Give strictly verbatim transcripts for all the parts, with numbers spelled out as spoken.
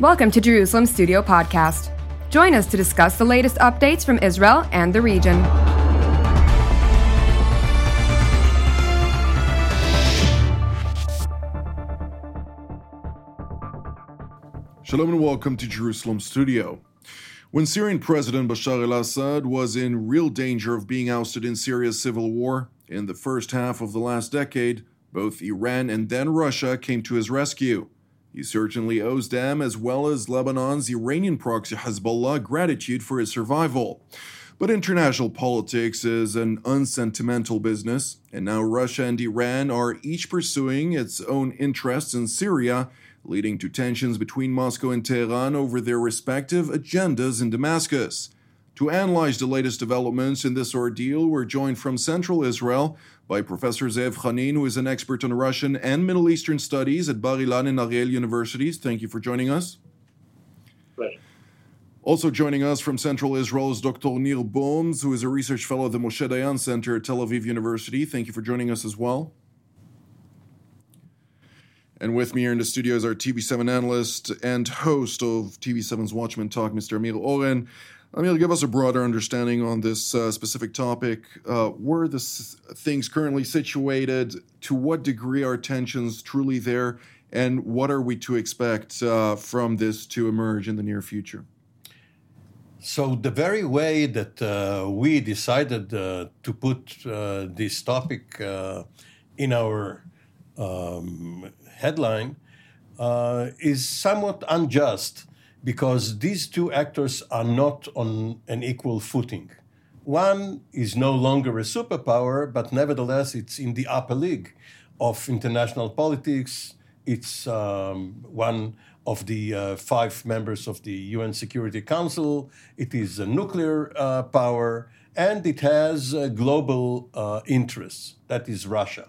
Welcome to Jerusalem Studio Podcast. Join us to discuss the latest updates from Israel and the region. Shalom and welcome to Jerusalem Studio. When Syrian President Bashar al-Assad was in real danger of being ousted in Syria's civil war, in the first half of the last decade, both Iran and then Russia came to his rescue. He certainly owes them, as well as Lebanon's Iranian proxy Hezbollah, gratitude for his survival. But international politics is an unsentimental business, and now Russia and Iran are each pursuing its own interests in Syria, leading to tensions between Moscow and Tehran over their respective agendas in Damascus. To analyze the latest developments in this ordeal, we're joined from central Israel by Professor Ze'ev Khanin, who is an expert on Russian and Middle Eastern studies at Bar Ilan and Ariel Universities. Thank you for joining us. Pleasure. Also joining us from central Israel is Doctor Nir Boms, who is a research fellow at the Moshe Dayan Center at Tel Aviv University. Thank you for joining us as well. And with me here in the studio is our T V seven analyst and host of T V seven's Watchman Talk, Mister Amir Oren. Amir, give us a broader understanding on this uh, specific topic. Uh, where are the s- things currently situated? To what degree are tensions truly there? And what are we to expect uh, from this to emerge in the near future? So the very way that uh, we decided uh, to put uh, this topic uh, in our um, headline uh, is somewhat unjust, because these two actors are not on an equal footing. One is no longer a superpower, but nevertheless, it's in the upper league of international politics. It's um, one of the uh, five members of the U N Security Council. It is a nuclear uh, power, and it has uh, global uh, interests. That is Russia.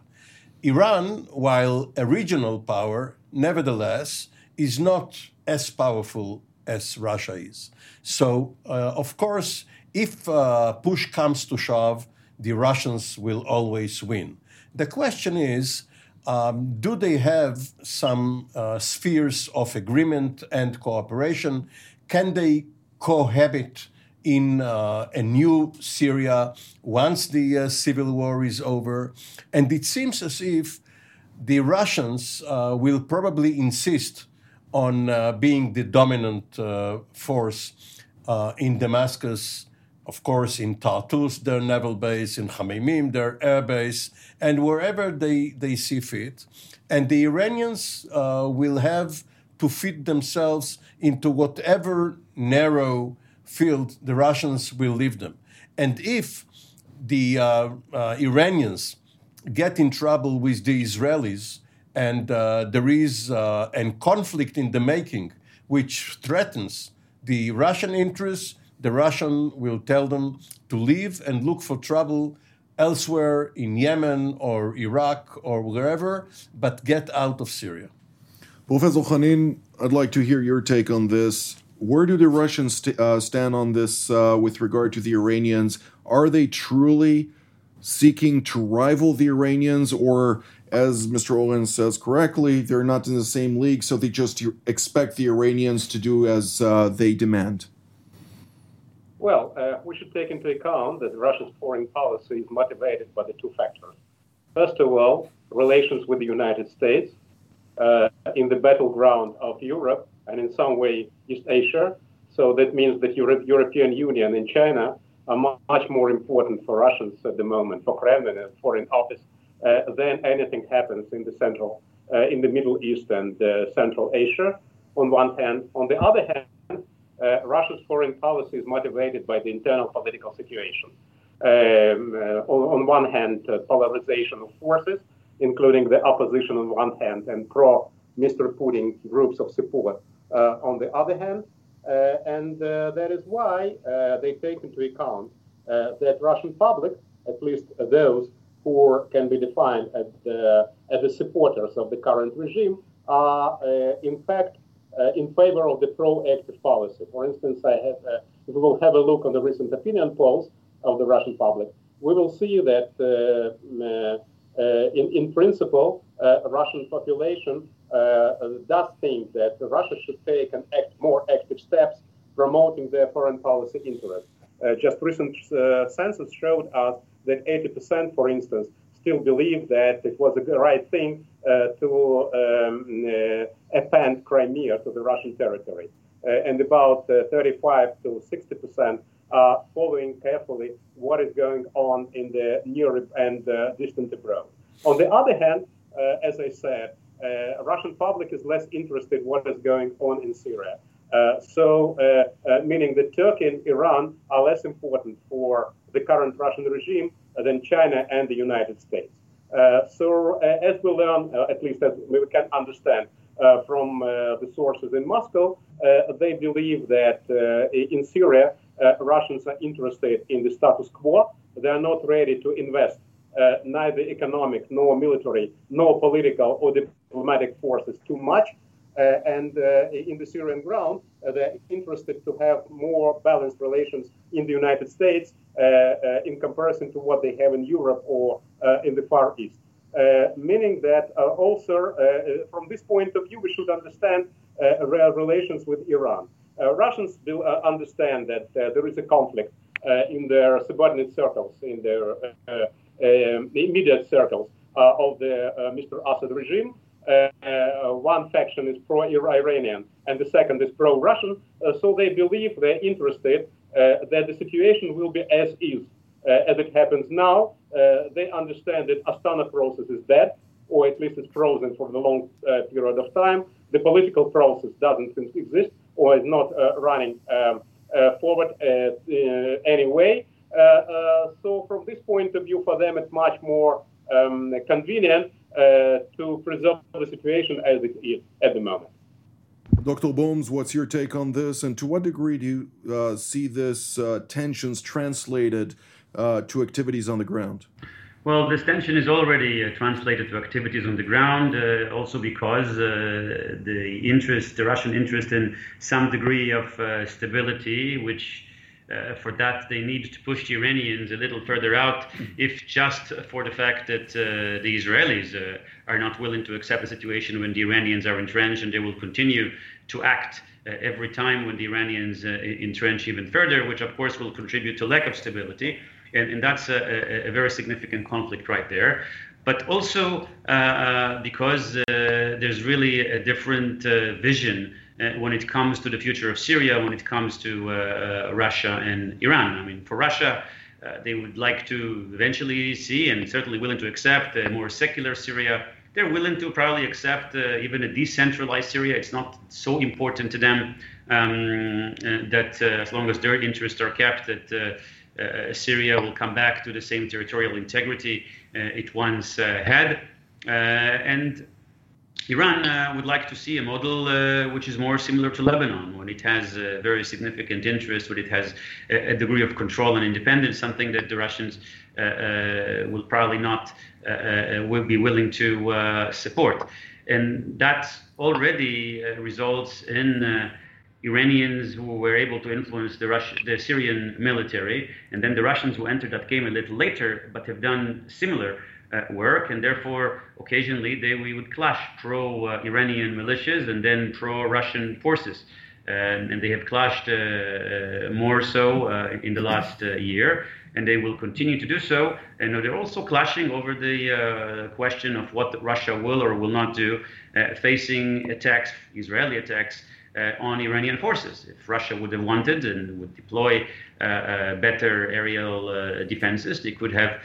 Iran, while a regional power, nevertheless, is not as powerful as Russia is. So, uh, of course, if uh, push comes to shove, the Russians will always win. The question is, um, do they have some uh, spheres of agreement and cooperation? Can they cohabit in uh, a new Syria once the uh, civil war is over? And it seems as if the Russians uh, will probably insist on uh, being the dominant uh, force uh, in Damascus, of course, in Tartus, their naval base, in Hmeimim, their air base, and wherever they, they see fit. And the Iranians uh, will have to fit themselves into whatever narrow field the Russians will leave them. And if the uh, uh, Iranians get in trouble with the Israelis, and uh, there is uh, a conflict in the making which threatens the Russian interests, the Russian will tell them to leave and look for trouble elsewhere in Yemen or Iraq or wherever, but get out of Syria. Professor Khanin, I'd like to hear your take on this. Where do the Russians st- uh, stand on this uh, with regard to the Iranians? Are they truly seeking to rival the Iranians, or, as Mister Oren says correctly, they're not in the same league, so they just expect the Iranians to do as uh, they demand? Well, uh, we should take into account that Russia's foreign policy is motivated by the two factors. First of all, relations with the United States uh, in the battleground of Europe and in some way East Asia. So that means that Euro- European Union and China are much more important for Russians at the moment, for Kremlin and Foreign Office, Uh, then anything happens in the central, uh, in the Middle East and uh, Central Asia, on one hand. On the other hand, uh, Russia's foreign policy is motivated by the internal political situation. Um, uh, on, on one hand, uh, polarization of forces, including the opposition on one hand and pro-Mister Putin groups of support uh, on the other hand. Uh, and uh, that is why uh, they take into account uh, that Russian public, at least those who can be defined as the, as the supporters of the current regime, are uh, in fact uh, in favor of the proactive policy. For instance, I have, uh, if we will have a look on the recent opinion polls of the Russian public, we will see that uh, uh, in, in principle, uh, Russian population uh, does think that Russia should take and act more active steps promoting their foreign policy interests. Uh, just recent uh, census showed us that eighty percent, for instance, still believe that it was the right thing uh, to um, uh, append Crimea to the Russian territory. Uh, and about uh, thirty-five to sixty percent are following carefully what is going on in the near and uh, distant abroad. On the other hand, uh, as I said, uh, Russian public is less interested in what is going on in Syria. Uh, so, uh, uh, meaning that Turkey and Iran are less important for the current Russian regime than China and the United States. Uh, so, uh, as we learn, uh, at least as we can understand uh, from uh, the sources in Moscow, uh, they believe that uh, in Syria, uh, Russians are interested in the status quo. They are not ready to invest uh, neither economic, nor military, nor political or diplomatic forces too much. Uh, and uh, in the Syrian ground, uh, they're interested to have more balanced relations in the United States uh, uh, in comparison to what they have in Europe or uh, in the Far East. Uh, meaning that uh, also, uh, from this point of view, we should understand uh, relations with Iran. Uh, Russians do uh, understand that uh, there is a conflict uh, in their subordinate circles, in their uh, uh, immediate circles uh, of the uh, Mister Assad regime. Uh, uh, one faction is pro-Iranian and the second is pro-Russian, uh, so they believe they're interested uh, that the situation will be as is. Uh, as it happens now, uh, they understand that Astana process is dead, or at least it's frozen for the long uh, period of time. The political process doesn't exist or is not uh, running um, uh, forward uh, uh, anyway. Uh, uh, so from this point of view, for them, it's much more um, convenient Uh, to preserve the situation as it is at the moment. Doctor Boms, what's your take on this? And to what degree do you uh, see this uh, tensions translated uh, to activities on the ground? Well, this tension is already uh, translated to activities on the ground, uh, also because uh, the interest, the Russian interest in some degree of uh, stability, which Uh, for that, they need to push the Iranians a little further out, if just for the fact that uh, the Israelis uh, are not willing to accept a situation when the Iranians are entrenched, and they will continue to act uh, every time when the Iranians uh, entrench even further, which of course will contribute to lack of stability. And, and that's a, a, a very significant conflict right there. But also uh, uh, because uh, there's really a different uh, vision Uh, when it comes to the future of Syria, when it comes to uh, uh, Russia and Iran. I mean, for Russia, uh, they would like to eventually see, and certainly willing to accept, a more secular Syria. They're willing to probably accept uh, even a decentralized Syria. It's not so important to them um, uh, that uh, as long as their interests are kept, that uh, uh, Syria will come back to the same territorial integrity uh, it once uh, had. Uh, and Iran uh, would like to see a model uh, which is more similar to Lebanon, when it has a very significant interest, when it has a, a degree of control and independence, something that the Russians uh, uh, will probably not uh, will be willing to uh, support. And that already uh, results in uh, Iranians who were able to influence the, Russian, the Syrian military, and then the Russians who entered that game a little later, but have done similar work, and therefore occasionally they we would clash pro-Iranian militias and then pro-Russian forces, and, and they have clashed uh, more so uh, in the last uh, year, and they will continue to do so. And they're also clashing over the uh, question of what Russia will or will not do, uh, facing attacks, Israeli attacks Uh, on Iranian forces. If Russia would have wanted and would deploy uh, uh, better aerial uh, defenses, they could have uh,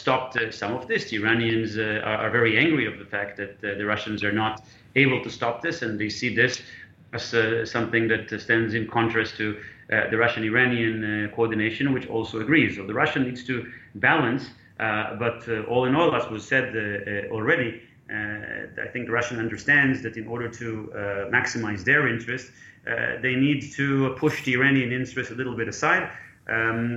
stopped uh, some of this. The Iranians uh, are, are very angry of the fact that uh, the Russians are not able to stop this, and they see this as uh, something that stands in contrast to uh, the Russian-Iranian uh, coordination, which also agrees. So the Russia needs to balance, uh, but uh, all in all, as was said uh, uh, already, Uh, I think the Russian understands that in order to uh, maximize their interest, uh, they need to push the Iranian interest a little bit aside, um,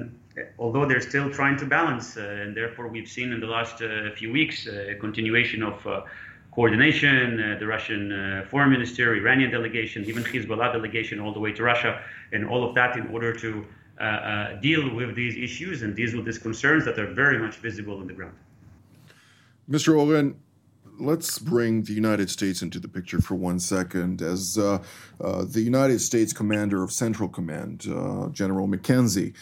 although they're still trying to balance. Uh, and therefore, we've seen in the last uh, few weeks uh, a continuation of uh, coordination, uh, the Russian uh, foreign minister, Iranian delegation, even Hezbollah delegation all the way to Russia, and all of that in order to uh, uh, deal with these issues and deal with these concerns that are very much visible on the ground. Mister Oren, let's bring the United States into the picture for one second. As uh, uh, the United States commander of Central Command, uh, General McKenzie,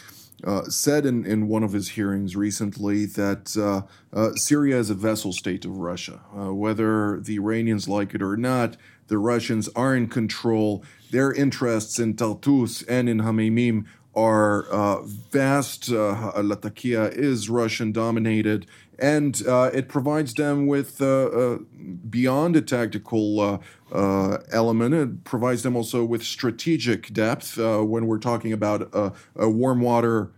Uh, said in, in one of his hearings recently that uh, uh, Syria is a vassal state of Russia. Uh, whether the Iranians like it or not, the Russians are in control. Their interests in Tartus and in Hmeimim are uh, vast. Uh, Latakia is Russian-dominated, and uh, it provides them with, uh, uh, beyond a tactical uh, uh, element, it provides them also with strategic depth uh, when we're talking about a, a warm water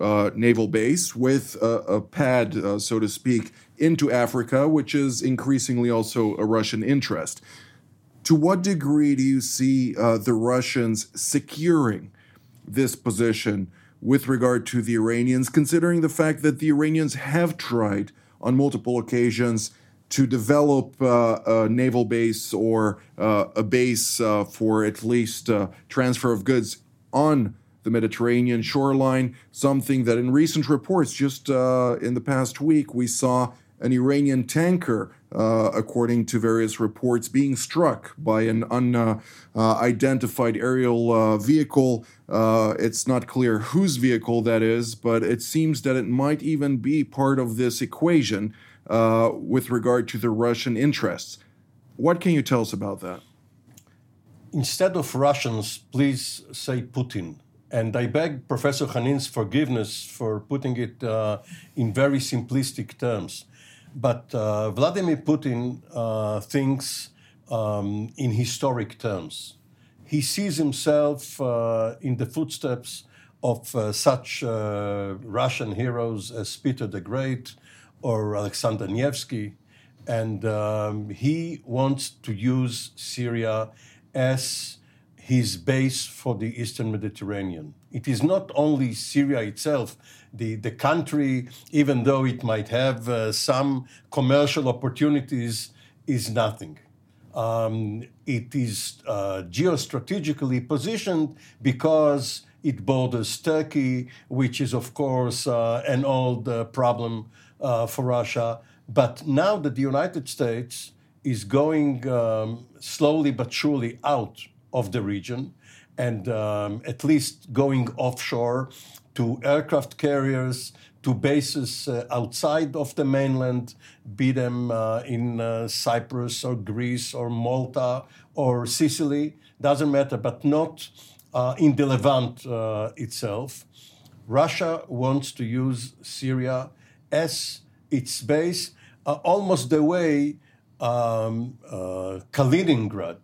uh, naval base with a, a pad, uh, so to speak, into Africa, which is increasingly also a Russian interest. To what degree do you see uh, the Russians securing this position with regard to the Iranians, considering the fact that the Iranians have tried on multiple occasions to develop uh, a naval base or uh, a base uh, for at least uh, transfer of goods on the Mediterranean shoreline, something that in recent reports, just uh, in the past week, we saw an Iranian tanker, uh, according to various reports, being struck by an unidentified uh, uh, aerial uh, vehicle. Uh, it's not clear whose vehicle that is, but it seems that it might even be part of this equation uh, with regard to the Russian interests. What can you tell us about that? Instead of Russians, please say Putin. And I beg Professor Khanin's forgiveness for putting it uh, in very simplistic terms. But uh, Vladimir Putin uh, thinks um, in historic terms. He sees himself uh, in the footsteps of uh, such uh, Russian heroes as Peter the Great or Alexander Nevsky. And um, he wants to use Syria as his base for the Eastern Mediterranean. It is not only Syria itself. The, the country, even though it might have uh, some commercial opportunities, is nothing. Um, it is uh, geostrategically positioned because it borders Turkey, which is, of course, uh, an old uh, problem uh, for Russia. But now that the United States is going um, slowly but surely out of the region and um, at least going offshore, to aircraft carriers, to bases uh, outside of the mainland, be them uh, in uh, Cyprus or Greece or Malta or Sicily, doesn't matter, but not uh, in the Levant uh, itself. Russia wants to use Syria as its base, uh, almost the way um, uh, Kaliningrad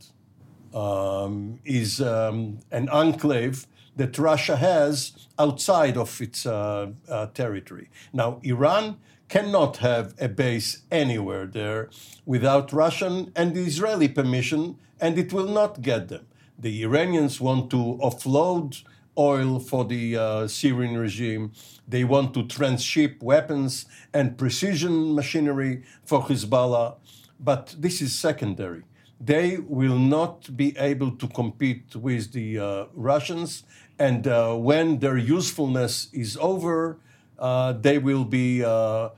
um, is um, an enclave that Russia has outside of its uh, uh, territory. Now, Iran cannot have a base anywhere there without Russian and Israeli permission, and it will not get them. The Iranians want to offload oil for the uh, Syrian regime. They want to transship weapons and precision machinery for Hezbollah, but this is secondary. They will not be able to compete with the uh, Russians, and uh, when their usefulness is over, uh, they will be uh,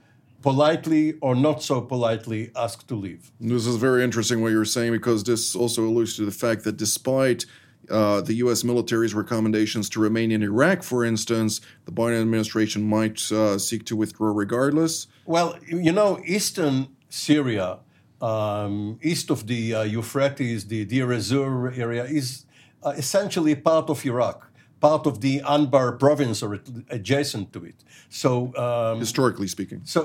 politely or not so politely asked to leave. This is very interesting what you're saying, because this also alludes to the fact that despite uh, the U S military's recommendations to remain in Iraq, for instance, the Biden administration might uh, seek to withdraw regardless. Well, you know, eastern Syria, Um, east of the uh, Euphrates, the Deir Ezzur area, is uh, essentially part of Iraq, part of the Anbar province or adjacent to it. So um, historically speaking. So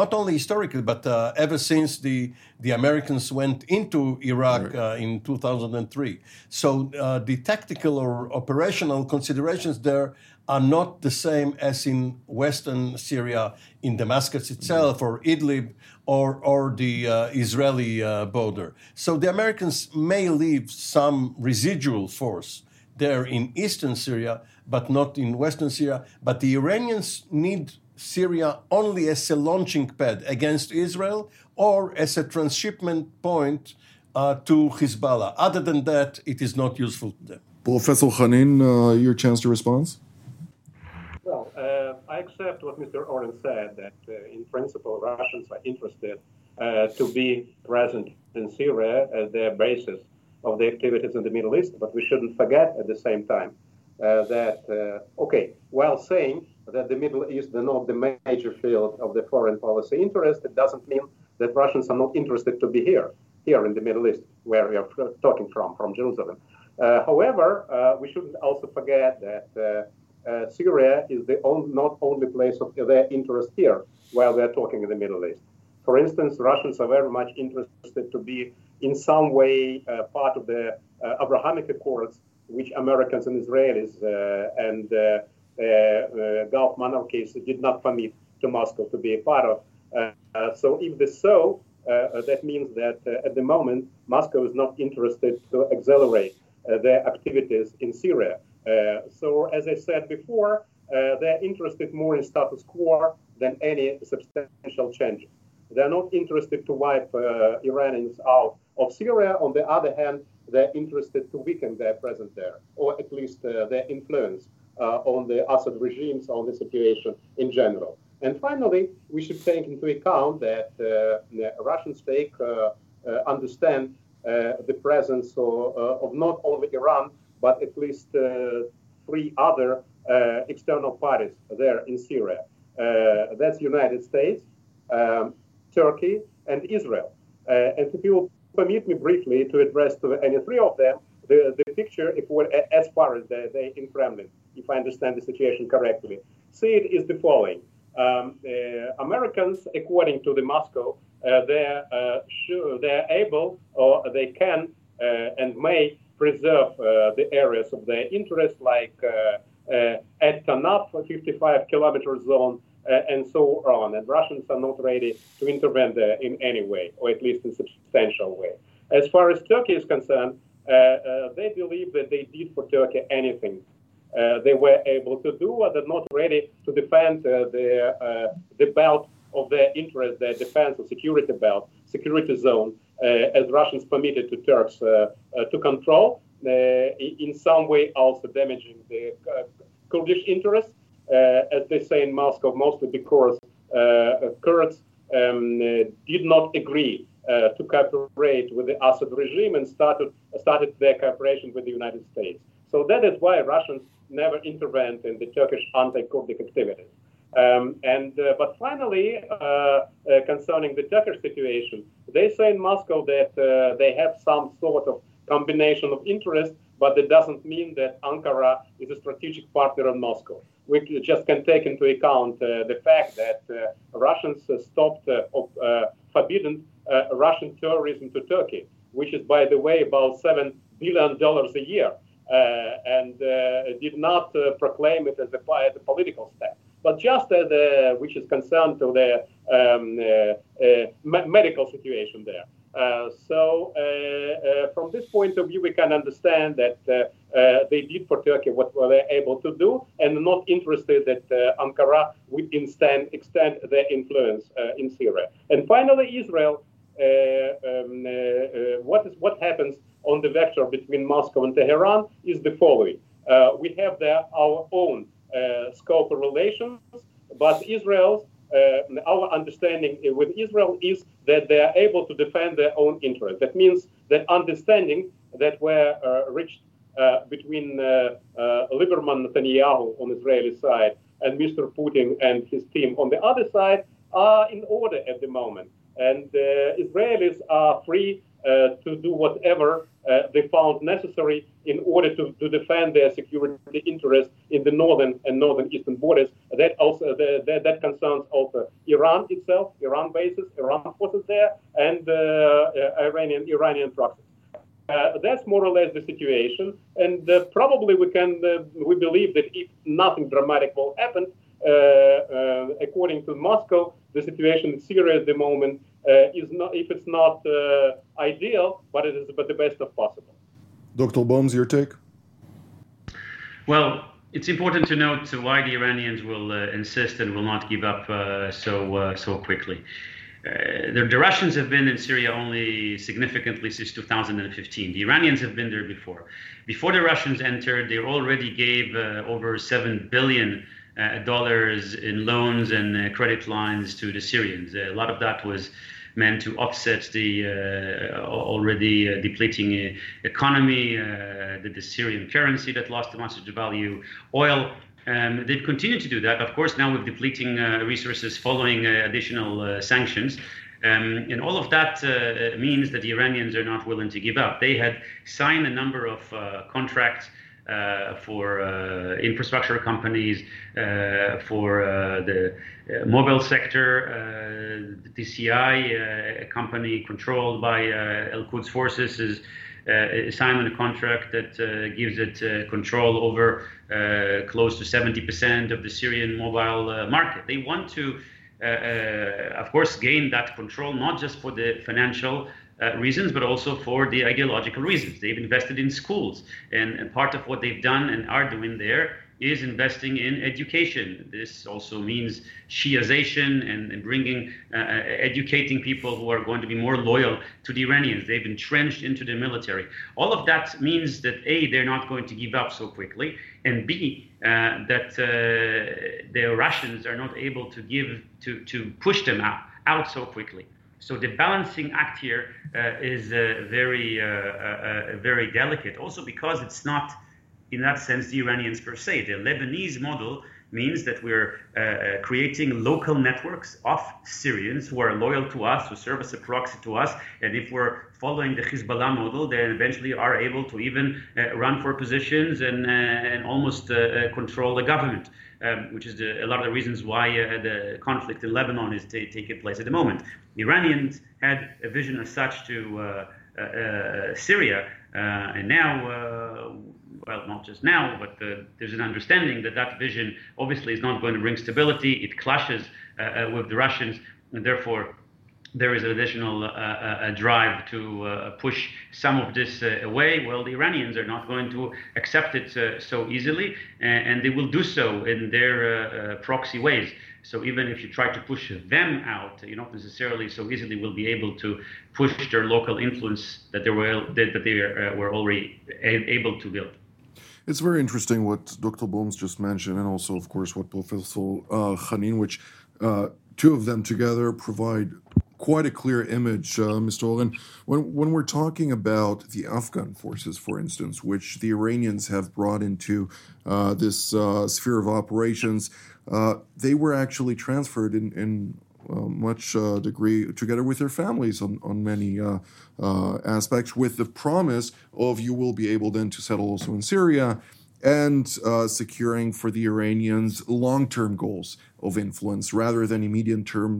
not only historically, but uh, ever since the, the Americans went into Iraq right. uh, in two thousand three. So uh, the tactical or operational considerations there are not the same as in Western Syria, in Damascus itself, or Idlib, or or the uh, Israeli uh, border. So the Americans may leave some residual force there in Eastern Syria, but not in Western Syria. But the Iranians need Syria only as a launching pad against Israel or as a transshipment point uh, to Hezbollah. Other than that, it is not useful to them. Professor Khanin, uh, your chance to respond? Well, uh, I accept what Mister Oren said, that uh, in principle, Russians are interested uh, to be present in Syria as their basis of the activities in the Middle East. But we shouldn't forget at the same time uh, that, uh, okay, while saying that the Middle East is not the major field of the foreign policy interest, it doesn't mean that Russians are not interested to be here, here in the Middle East, where we are talking from, from Jerusalem. Uh, however, uh, we shouldn't also forget that uh, uh, Syria is the on, not only place of their interest here, while we are talking in the Middle East. For instance, Russians are very much interested to be in some way uh, part of the uh, Abrahamic Accords, which Americans and Israelis uh, and uh, uh, uh, Gulf monarchies did not permit to Moscow to be a part of. Uh, uh, so if this so, uh, that means that uh, at the moment, Moscow is not interested to accelerate Uh, their activities in Syria. Uh, so, as I said before, uh, they're interested more in status quo than any substantial changes. They're not interested to wipe uh, Iranians out of Syria. On the other hand, they're interested to weaken their presence there, or at least uh, their influence uh, on the Assad regimes, on the situation in general. And finally, we should take into account that uh, Russians take, uh, uh, understand Uh, the presence of, uh, of not only Iran, but at least uh, three other uh, external parties there in Syria. Uh, that's United States, um, Turkey, and Israel. Uh, and if you will permit me briefly to address to any three of them, the, the picture, if we're, as far as they, they in Kremlin, if I understand the situation correctly, see it is the following. Um, uh, Americans, according to the Moscow, Uh, they're, uh, sure, they're able or they can uh, and may preserve uh, the areas of their interest, like uh, uh, at Tanaf, fifty-five kilometer zone, uh, and so on. And Russians are not ready to intervene there in any way, or at least in substantial way. As far as Turkey is concerned, uh, uh, they believe that they did for Turkey anything uh, they were able to do, or they're not ready to defend uh, the, uh, the belt of their interest, their defense or security belt, security zone, uh, as Russians permitted to Turks uh, uh, to control, uh, in some way also damaging the uh, Kurdish interests, uh, as they say in Moscow, mostly because uh, Kurds um, uh, did not agree uh, to cooperate with the Assad regime and started started their cooperation with the United States. So that is why Russians never intervened in the Turkish anti-Kurdic activities. Um, and uh, but finally, uh, uh, concerning the Turkish situation, they say in Moscow that uh, they have some sort of combination of interest, but that doesn't mean that Ankara is a strategic partner of Moscow. We just can take into account uh, the fact that uh, Russians uh, stopped uh, uh, forbidden uh, Russian tourism to Turkey, which is, by the way, about seven billion dollars a year, uh, and uh, did not uh, proclaim it as a, as a political step. But just as uh, which is concerned to the um, uh, uh, medical situation there. Uh, so uh, uh, from this point of view, we can understand that uh, uh, they did for Turkey what were they able to do, and not interested that uh, Ankara would extend, extend their influence uh, in Syria. And finally, Israel. Uh, um, uh, uh, what is what happens on the vector between Moscow and Tehran is the following: uh, we have there our own. Uh, scope of relations, but Israel, uh, our understanding with Israel is that they are able to defend their own interests. That means that understanding that were uh, reached uh, between uh, uh, Lieberman, Netanyahu on the Israeli side, and Mister Putin and his team on the other side are in order at the moment. And uh, Israelis are free uh, to do whatever Uh, they found necessary in order to, to defend their security interests in the northern and northern eastern borders. That also the, the, that concerns also Iran itself, Iran bases, Iran forces there, and uh, uh, Iranian Iranian proxies. Uh, that's more or less the situation, and uh, probably we can uh, we believe that if nothing dramatic will happen, uh, uh, according to Moscow, the situation in Syria at the moment. Uh, is not, if it's not uh, ideal, but it is but the best of possible. Doctor Boms, your take? Well, it's important to note why the Iranians will uh, insist and will not give up uh, so uh, so quickly. Uh, the, the Russians have been in Syria only significantly since two thousand fifteen. The Iranians have been there before. Before the Russians entered, they already gave uh, over seven billion dollars Uh, dollars in loans and uh, credit lines to the Syrians. Uh, a lot of that was meant to offset the uh, already uh, depleting economy, uh, the, the Syrian currency that lost much of the value, oil. Um, they've continued to do that, of course, now with depleting uh, resources following uh, additional uh, sanctions. Um, and all of that uh, means that the Iranians are not willing to give up. They had signed a number of uh, contracts uh, for uh, infrastructure companies, uh, for uh, the mobile sector. Uh, the T C I, uh, a company controlled by uh, Al Quds forces, is uh, signed a contract that uh, gives it uh, control over uh, close to seventy percent of the Syrian mobile uh, market. They want to Uh, uh, of course, gain that control, not just for the financial uh, reasons, but also for the ideological reasons. They've invested in schools, and, and part of what they've done and are doing there is investing in education. This also means Shiazation and, and bringing, uh, educating people who are going to be more loyal to the Iranians. They've entrenched into the military. All of that means that A, they're not going to give up so quickly, and B, uh, that uh, the Russians are not able to give, to, to push them out, out so quickly. So the balancing act here uh, is uh, very, uh, uh, very delicate, also because it's not, in that sense, the Iranians per se. The Lebanese model means that we're uh, creating local networks of Syrians who are loyal to us, who serve as a proxy to us. And if we're following the Hezbollah model, they eventually are able to even uh, run for positions and, uh, and almost uh, control the government, um, which is the, a lot of the reasons why uh, the conflict in Lebanon is t- taking place at the moment. The Iranians had a vision as such to uh, uh, uh, Syria, uh, and now... Uh, well, not just now, but uh, there's an understanding that that vision obviously is not going to bring stability. It clashes uh, uh, with the Russians, and therefore there is an additional uh, uh, drive to uh, push some of this uh, away. Well, the Iranians are not going to accept it uh, so easily, and, and they will do so in their uh, uh, proxy ways. So even if you try to push them out, you not necessarily so easily will be able to push their local influence that they were, that they uh, were already able to build. It's very interesting what Doctor Boms just mentioned, and also, of course, what Professor uh, Khanin, which uh, two of them together provide quite a clear image, uh, Mister Oren. When, when we're talking about the Afghan forces, for instance, which the Iranians have brought into uh, this uh, sphere of operations, uh, they were actually transferred in, in uh, much uh, degree together with their families on, on many uh Uh, aspects, with the promise of you will be able then to settle also in Syria and uh, securing for the Iranians long-term goals of influence rather than immediate-term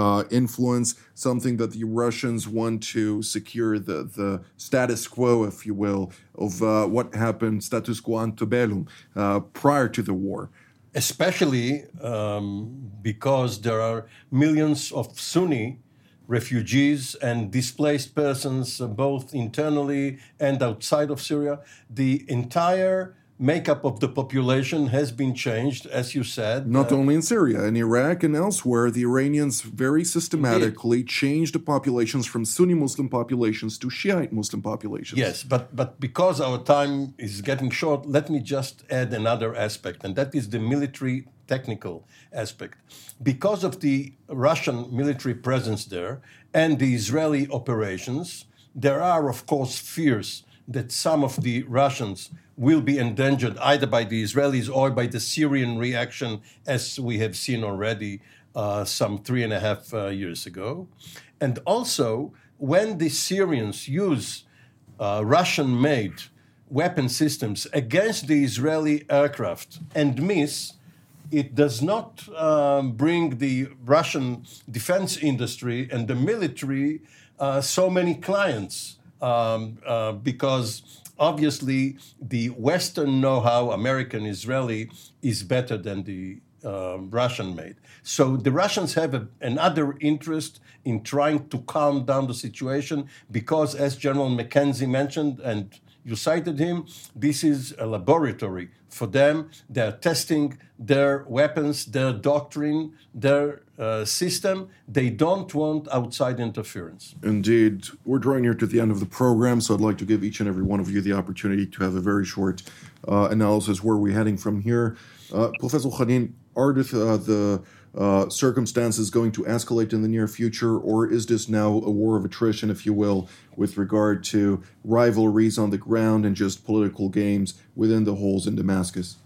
uh, influence, something that the Russians want to secure the, the status quo, if you will, of uh, what happened, status quo ante bellum, uh, prior to the war. Especially um, because there are millions of Sunni refugees and displaced persons, uh, both internally and outside of Syria. The entire makeup of the population has been changed, as you said. Not uh, only in Syria, in Iraq and elsewhere, the Iranians very systematically indeed. changed the populations from Sunni Muslim populations to Shiite Muslim populations. Yes, but, but because our time is getting short, let me just add another aspect, and that is the military technical aspect. Because of the Russian military presence there and the Israeli operations, there are, of course, fears that some of the Russians will be endangered either by the Israelis or by the Syrian reaction, as we have seen already uh, some three and a half uh, years ago. And also, when the Syrians use uh, Russian-made weapon systems against the Israeli aircraft and miss, it does not um, bring the Russian defense industry and the military uh, so many clients um, uh, because obviously the Western know-how, American, Israeli, is better than the uh, Russian-made. So the Russians have a, another interest in trying to calm down the situation because, as General McKenzie mentioned, and you cited him, this is a laboratory for them. They're testing their weapons, their doctrine, their uh, system. They don't want outside interference. Indeed. We're drawing near to the end of the program, so I'd like to give each and every one of you the opportunity to have a very short uh, analysis. Where are we heading from here? Uh, Professor Khanin, are the, uh, the uh, circumstances going to escalate in the near future, or is this now a war of attrition, if you will, with regard to rivalries on the ground and just political games within the halls in Damascus?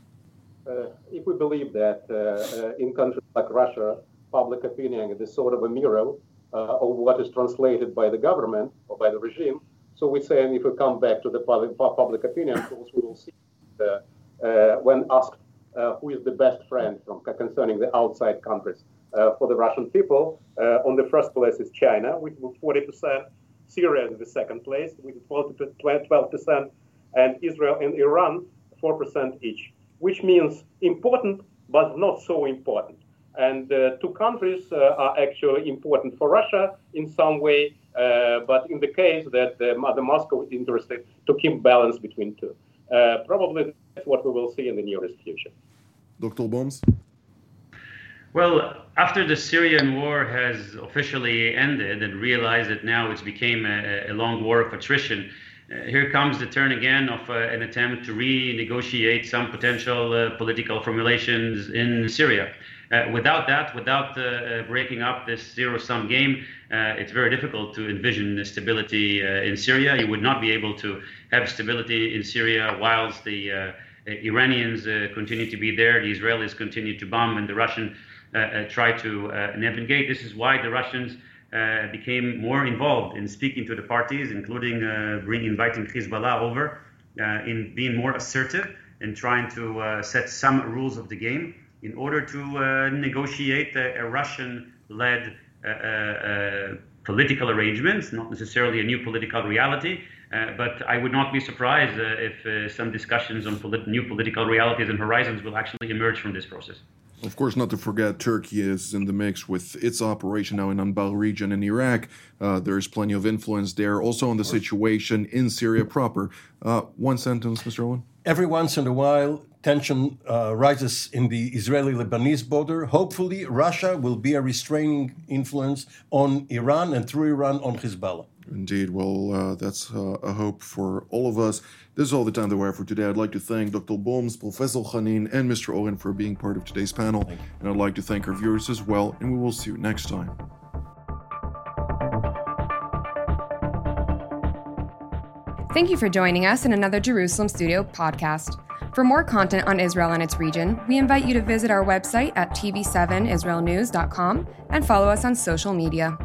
Uh, if we believe that uh, uh, in countries like Russia, public opinion is sort of a mirror uh, of what is translated by the government or by the regime. So we're saying if we come back to the public, public opinion, of course, we will see that, uh, uh, when asked uh, who is the best friend from concerning the outside countries uh, for the Russian people, uh, on the first place is China with forty percent, Syria in the second place with twelve percent, and Israel and Iran four percent each, which means important but not so important. And uh, two countries uh, are actually important for Russia in some way, uh, but in the case that the, the Moscow is interested to keep balance between two. Uh, probably that's what we will see in the nearest future. Doctor Boms? Well, after the Syrian war has officially ended and realized that now it's became a, a long war of attrition, uh, here comes the turn again of uh, an attempt to renegotiate some potential uh, political formulations in Syria. Uh, without that, without uh, breaking up this zero-sum game, uh, it's very difficult to envision stability uh, in Syria. You would not be able to have stability in Syria whilst the uh, Iranians uh, continue to be there, the Israelis continue to bomb, and the Russians uh, uh, try to uh, navigate. This is why the Russians uh, became more involved in speaking to the parties, including uh, bring, inviting Hezbollah over, uh, in being more assertive and trying to uh, set some rules of the game, in order to uh, negotiate a, a Russian-led uh, uh, political arrangements, not necessarily a new political reality, uh, but I would not be surprised uh, if uh, some discussions on polit- new political realities and horizons will actually emerge from this process. Of course, not to forget, Turkey is in the mix with its operation now in Anbar region in Iraq. Uh, there is plenty of influence there. Also on the situation in Syria proper. Uh, one sentence, Mister Owen. Every once in a while, tension uh, rises in the Israeli-Lebanese border. Hopefully, Russia will be a restraining influence on Iran and through Iran on Hezbollah. Indeed. Well, uh, that's uh, a hope for all of us. This is all the time that we have for today. I'd like to thank Doctor Boms, Professor Khanin, and Mister Oren for being part of today's panel. And I'd like to thank our viewers as well, and we will see you next time. Thank you for joining us in another Jerusalem Studio podcast. For more content on Israel and its region, we invite you to visit our website at T V seven Israel News dot com and follow us on social media.